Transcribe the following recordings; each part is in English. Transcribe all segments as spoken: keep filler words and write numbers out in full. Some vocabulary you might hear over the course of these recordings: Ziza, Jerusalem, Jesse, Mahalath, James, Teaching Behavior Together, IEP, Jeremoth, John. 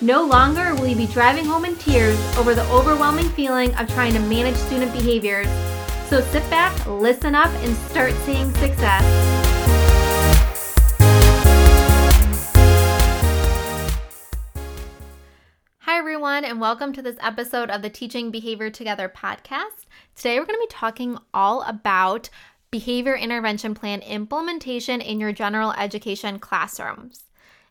No longer will you be driving home in tears over the overwhelming feeling of trying to manage student behaviors. So sit back, listen up, and start seeing success. Hi everyone, and welcome to this episode of the Teaching Behavior Together podcast. Today we're going to be talking all about behavior intervention plan implementation in your general education classrooms.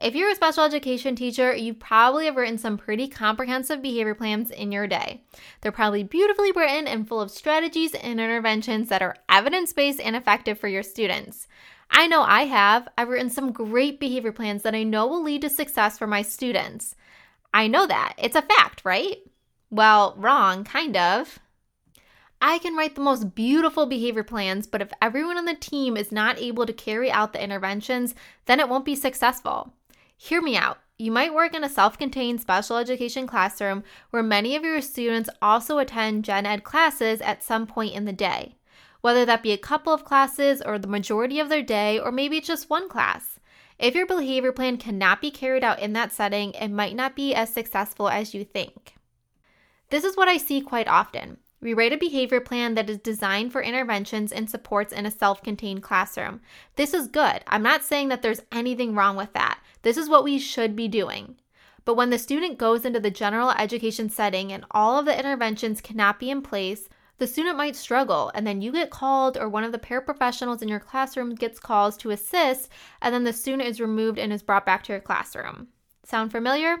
If you're a special education teacher, you probably have written some pretty comprehensive behavior plans in your day. They're probably beautifully written and full of strategies and interventions that are evidence-based and effective for your students. I know I have. I've written some great behavior plans that I know will lead to success for my students. I know that. It's a fact, right? Well, wrong, kind of. I can write the most beautiful behavior plans, but if everyone on the team is not able to carry out the interventions, then it won't be successful. Hear me out. You might work in a self-contained special education classroom where many of your students also attend gen ed classes at some point in the day, whether that be a couple of classes or the majority of their day, or maybe it's just one class. If your behavior plan cannot be carried out in that setting, it might not be as successful as you think. This is what I see quite often. We write a behavior plan that is designed for interventions and supports in a self-contained classroom. This is good. I'm not saying that there's anything wrong with that. This is what we should be doing. But when the student goes into the general education setting and all of the interventions cannot be in place, the student might struggle, and then you get called or one of the paraprofessionals in your classroom gets called to assist, and then the student is removed and is brought back to your classroom. Sound familiar?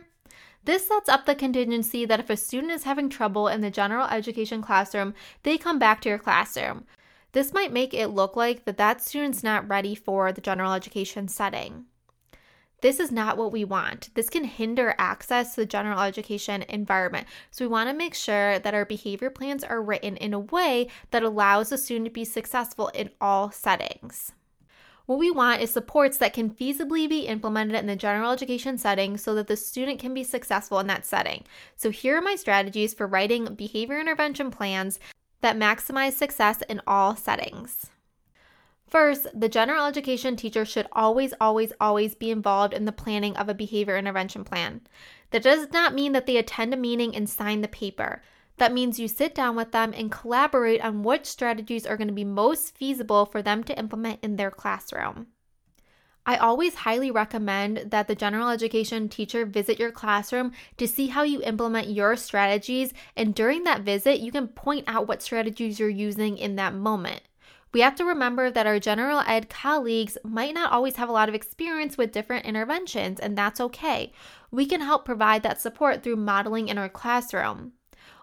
This sets up the contingency that if a student is having trouble in the general education classroom, they come back to your classroom. This might make it look like that that student's not ready for the general education setting. This is not what we want. This can hinder access to the general education environment. So we want to make sure that our behavior plans are written in a way that allows the student to be successful in all settings. What we want is supports that can feasibly be implemented in the general education setting so that the student can be successful in that setting. So here are my strategies for writing behavior intervention plans that maximize success in all settings. First, the general education teacher should always, always, always be involved in the planning of a behavior intervention plan. That does not mean that they attend a meeting and sign the paper. That means you sit down with them and collaborate on what strategies are going to be most feasible for them to implement in their classroom. I always highly recommend that the general education teacher visit your classroom to see how you implement your strategies, and during that visit, you can point out what strategies you're using in that moment. We have to remember that our general ed colleagues might not always have a lot of experience with different interventions, and that's okay. We can help provide that support through modeling in our classroom.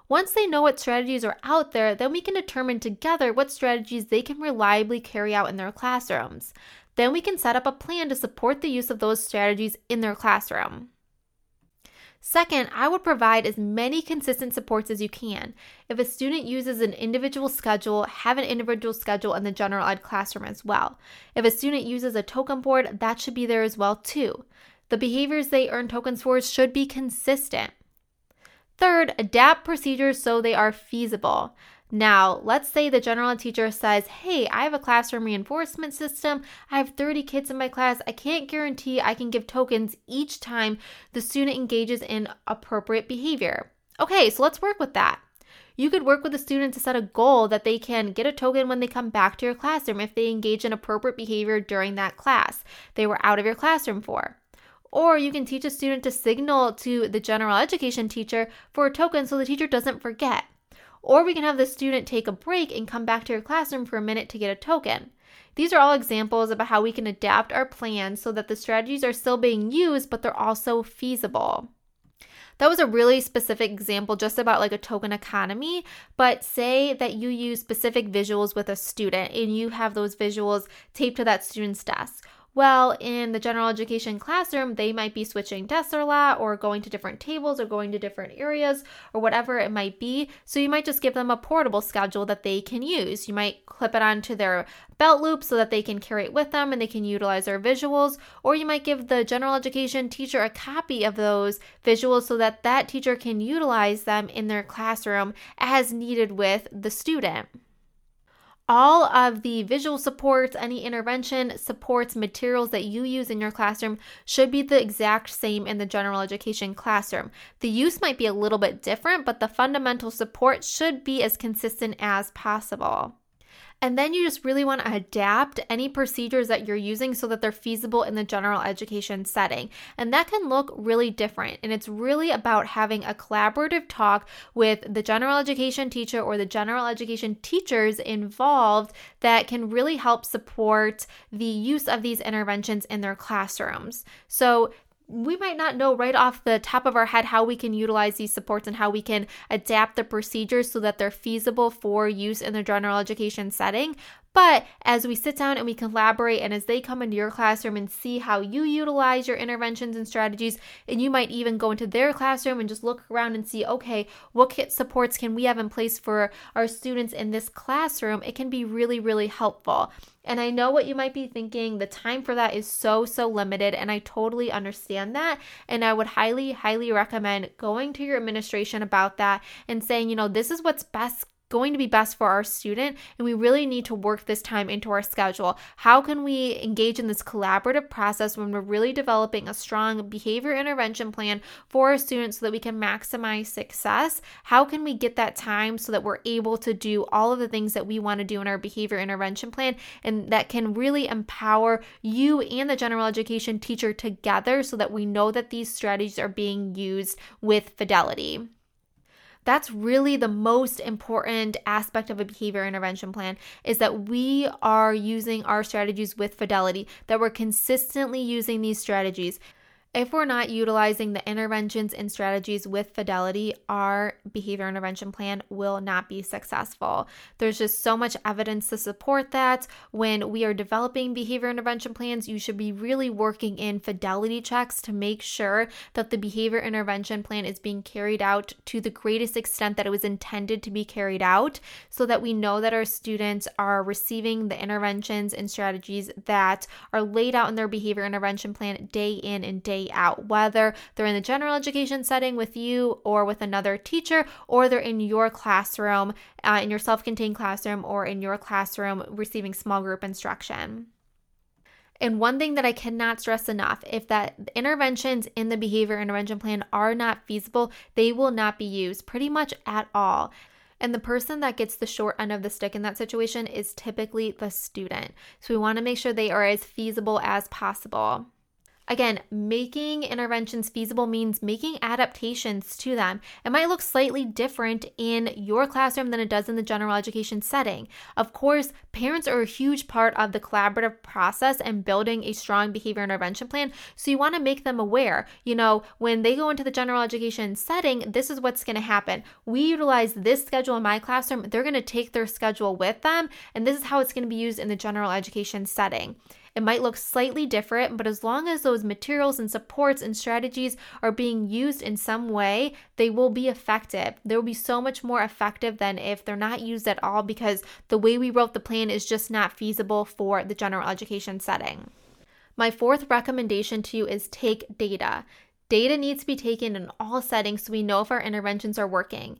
Once they know what strategies are out there, then we can determine together what strategies they can reliably carry out in their classrooms. Then we can set up a plan to support the use of those strategies in their classroom. Second, I would provide as many consistent supports as you can. If a student uses an individual schedule, have an individual schedule in the general ed classroom as well. If a student uses a token board, that should be there as well too. The behaviors they earn tokens for should be consistent. Third, adapt procedures so they are feasible. Now, let's say the general ed teacher says, hey, I have a classroom reinforcement system. I have thirty kids in my class. I can't guarantee I can give tokens each time the student engages in appropriate behavior. Okay, so let's work with that. You could work with the student to set a goal that they can get a token when they come back to your classroom if they engage in appropriate behavior during that class they were out of your classroom for. Or you can teach a student to signal to the general education teacher for a token so the teacher doesn't forget. Or we can have the student take a break and come back to your classroom for a minute to get a token. These are all examples about how we can adapt our plans so that the strategies are still being used, but they're also feasible. That was a really specific example just about like a token economy, but say that you use specific visuals with a student and you have those visuals taped to that student's desk. Well, in the general education classroom, they might be switching desks a lot or going to different tables or going to different areas or whatever it might be. So you might just give them a portable schedule that they can use. You might clip it onto their belt loop so that they can carry it with them and they can utilize their visuals. Or you might give the general education teacher a copy of those visuals so that that teacher can utilize them in their classroom as needed with the student. All of the visual supports, any intervention supports, materials that you use in your classroom should be the exact same in the general education classroom. The use might be a little bit different, but the fundamental support should be as consistent as possible. And then you just really want to adapt any procedures that you're using so that they're feasible in the general education setting. And that can look really different. And it's really about having a collaborative talk with the general education teacher or the general education teachers involved that can really help support the use of these interventions in their classrooms. So we might not know right off the top of our head how we can utilize these supports and how we can adapt the procedures so that they're feasible for use in the general education setting. But as we sit down and we collaborate and as they come into your classroom and see how you utilize your interventions and strategies, and you might even go into their classroom and just look around and see, okay, what supports can we have in place for our students in this classroom? It can be really, really helpful. And I know what you might be thinking, the time for that is so, so limited, and I totally understand that. And I would highly, highly recommend going to your administration about that and saying, you know, this is what's best going to be best for our student, and we really need to work this time into our schedule. How can we engage in this collaborative process when we're really developing a strong behavior intervention plan for our students so that we can maximize success? How can we get that time so that we're able to do all of the things that we want to do in our behavior intervention plan, and that can really empower you and the general education teacher together so that we know that these strategies are being used with fidelity? That's really the most important aspect of a behavior intervention plan, is that we are using our strategies with fidelity, that we're consistently using these strategies. If we're not utilizing the interventions and strategies with fidelity, our behavior intervention plan will not be successful. There's just so much evidence to support that. When we are developing behavior intervention plans, you should be really working in fidelity checks to make sure that the behavior intervention plan is being carried out to the greatest extent that it was intended to be carried out, so that we know that our students are receiving the interventions and strategies that are laid out in their behavior intervention plan day in and day out. out, whether they're in the general education setting with you or with another teacher, or they're in your classroom, uh, in your self-contained classroom, or in your classroom receiving small group instruction. And one thing that I cannot stress enough, if that interventions in the behavior intervention plan are not feasible, they will not be used pretty much at all. And the person that gets the short end of the stick in that situation is typically the student. So we want to make sure they are as feasible as possible. Again, making interventions feasible means making adaptations to them. It might look slightly different in your classroom than it does in the general education setting. Of course, parents are a huge part of the collaborative process and building a strong behavior intervention plan, so you want to make them aware. You know, when they go into the general education setting, this is what's going to happen. We utilize this schedule in my classroom. They're going to take their schedule with them, and this is how it's going to be used in the general education setting. It might look slightly different, but as long as those materials and supports and strategies are being used in some way, they will be effective. They will be so much more effective than if they're not used at all, because the way we wrote the plan is just not feasible for the general education setting. My fourth recommendation to you is take data. Data needs to be taken in all settings so we know if our interventions are working.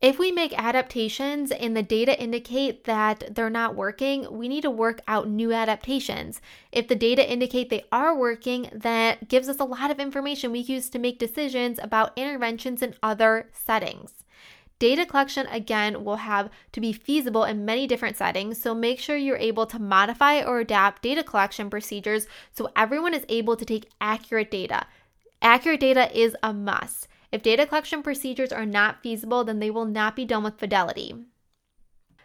If we make adaptations and the data indicate that they're not working, we need to work out new adaptations. If the data indicate they are working, that gives us a lot of information we use to make decisions about interventions in other settings. Data collection, again, will have to be feasible in many different settings, so make sure you're able to modify or adapt data collection procedures so everyone is able to take accurate data. Accurate data is a must. If data collection procedures are not feasible, then they will not be done with fidelity.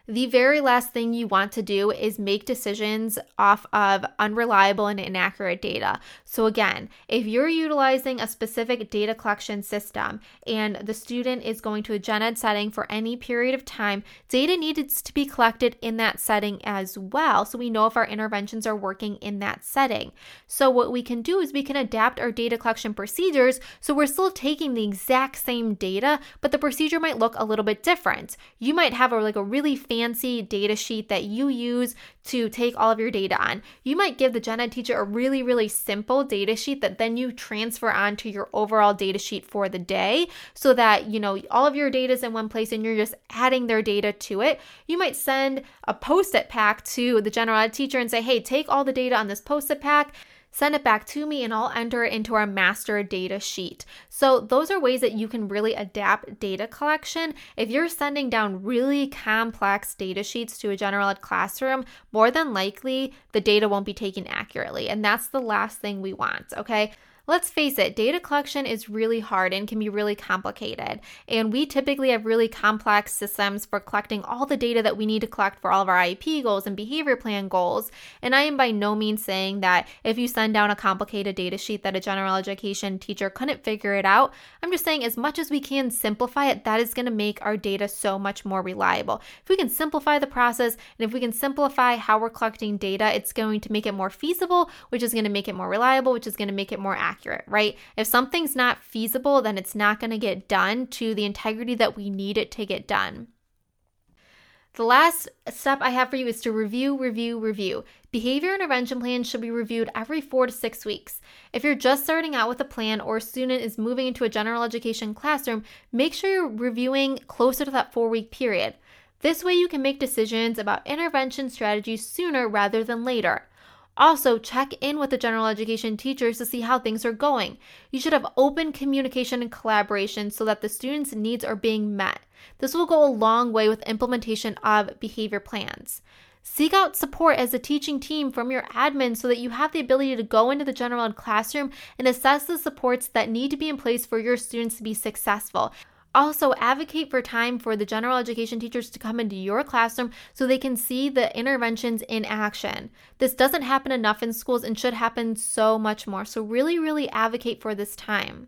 The very last thing you want to do is make decisions off of unreliable and inaccurate data. So again, if you're utilizing a specific data collection system and the student is going to a gen ed setting for any period of time, data needs to be collected in that setting as well, so we know if our interventions are working in that setting. So what we can do is we can adapt our data collection procedures so we're still taking the exact same data, but the procedure might look a little bit different. You might have a, like a really fancy fancy data sheet that you use to take all of your data on. You might give the gen ed teacher a really, really simple data sheet that then you transfer onto your overall data sheet for the day so that, you know, all of your data is in one place and you're just adding their data to it. You might send a post-it pack to the general ed teacher and say, hey, take all the data on this post-it pack, send it back to me, and I'll enter it into our master data sheet. So those are ways that you can really adapt data collection. If you're sending down really complex data sheets to a general ed classroom, more than likely the data won't be taken accurately. And that's the last thing we want, okay? Let's face it, data collection is really hard and can be really complicated. And we typically have really complex systems for collecting all the data that we need to collect for all of our I E P goals and behavior plan goals. And I am by no means saying that if you send down a complicated data sheet that a general education teacher couldn't figure it out. I'm just saying as much as we can simplify it, that is going to make our data so much more reliable. If we can simplify the process and if we can simplify how we're collecting data, it's going to make it more feasible, which is going to make it more reliable, which is going to make it more accurate. Accurate, right? If something's not feasible, then it's not going to get done to the integrity that we need it to get done. The last step I have for you is to review, review, review. Behavior intervention plans should be reviewed every four to six weeks. If you're just starting out with a plan or a student is moving into a general education classroom, make sure you're reviewing closer to that four-week period. This way you can make decisions about intervention strategies sooner rather than later. Also, check in with the general education teachers to see how things are going. You should have open communication and collaboration so that the students' needs are being met. This will go a long way with implementation of behavior plans. Seek out support as a teaching team from your admin so that you have the ability to go into the general ed classroom and assess the supports that need to be in place for your students to be successful. Also, advocate for time for the general education teachers to come into your classroom so they can see the interventions in action. This doesn't happen enough in schools and should happen so much more. So really, really advocate for this time.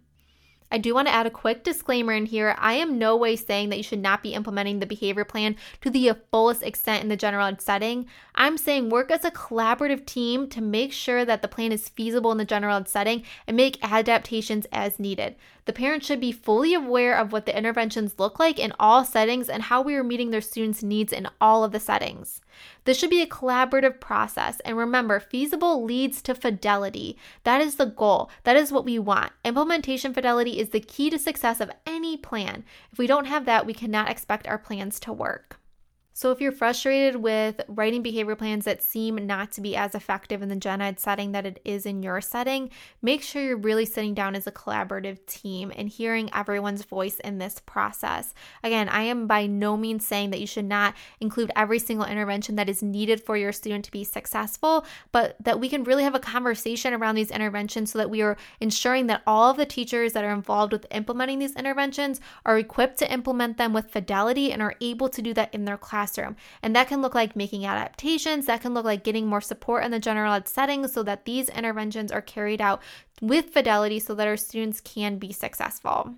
I do want to add a quick disclaimer in here. I am no way saying that you should not be implementing the behavior plan to the fullest extent in the general ed setting. I'm saying work as a collaborative team to make sure that the plan is feasible in the general ed setting and make adaptations as needed. The parents should be fully aware of what the interventions look like in all settings and how we are meeting their students' needs in all of the settings. This should be a collaborative process. And remember, feasible leads to fidelity. That is the goal. That is what we want. Implementation fidelity is the key to success of any plan. If we don't have that, we cannot expect our plans to work. So if you're frustrated with writing behavior plans that seem not to be as effective in the gen ed setting that it is in your setting, make sure you're really sitting down as a collaborative team and hearing everyone's voice in this process. Again, I am by no means saying that you should not include every single intervention that is needed for your student to be successful, but that we can really have a conversation around these interventions so that we are ensuring that all of the teachers that are involved with implementing these interventions are equipped to implement them with fidelity and are able to do that in their class. classroom. And that can look like making adaptations, that can look like getting more support in the general ed setting so that these interventions are carried out with fidelity so that our students can be successful.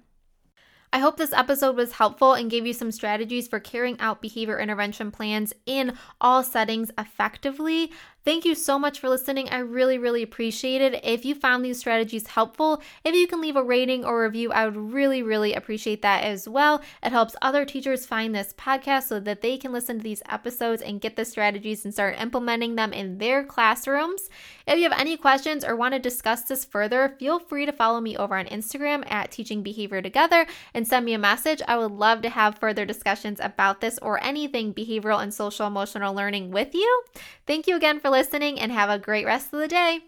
I hope this episode was helpful and gave you some strategies for carrying out behavior intervention plans in all settings effectively. Thank you so much for listening. I really, really appreciate it. If you found these strategies helpful, if you can leave a rating or review, I would really, really appreciate that as well. It helps other teachers find this podcast so that they can listen to these episodes and get the strategies and start implementing them in their classrooms. If you have any questions or want to discuss this further, feel free to follow me over on Instagram at Teaching Behavior Together and send me a message. I would love to have further discussions about this or anything behavioral and social emotional learning with you. Thank you again for listening and have a great rest of the day.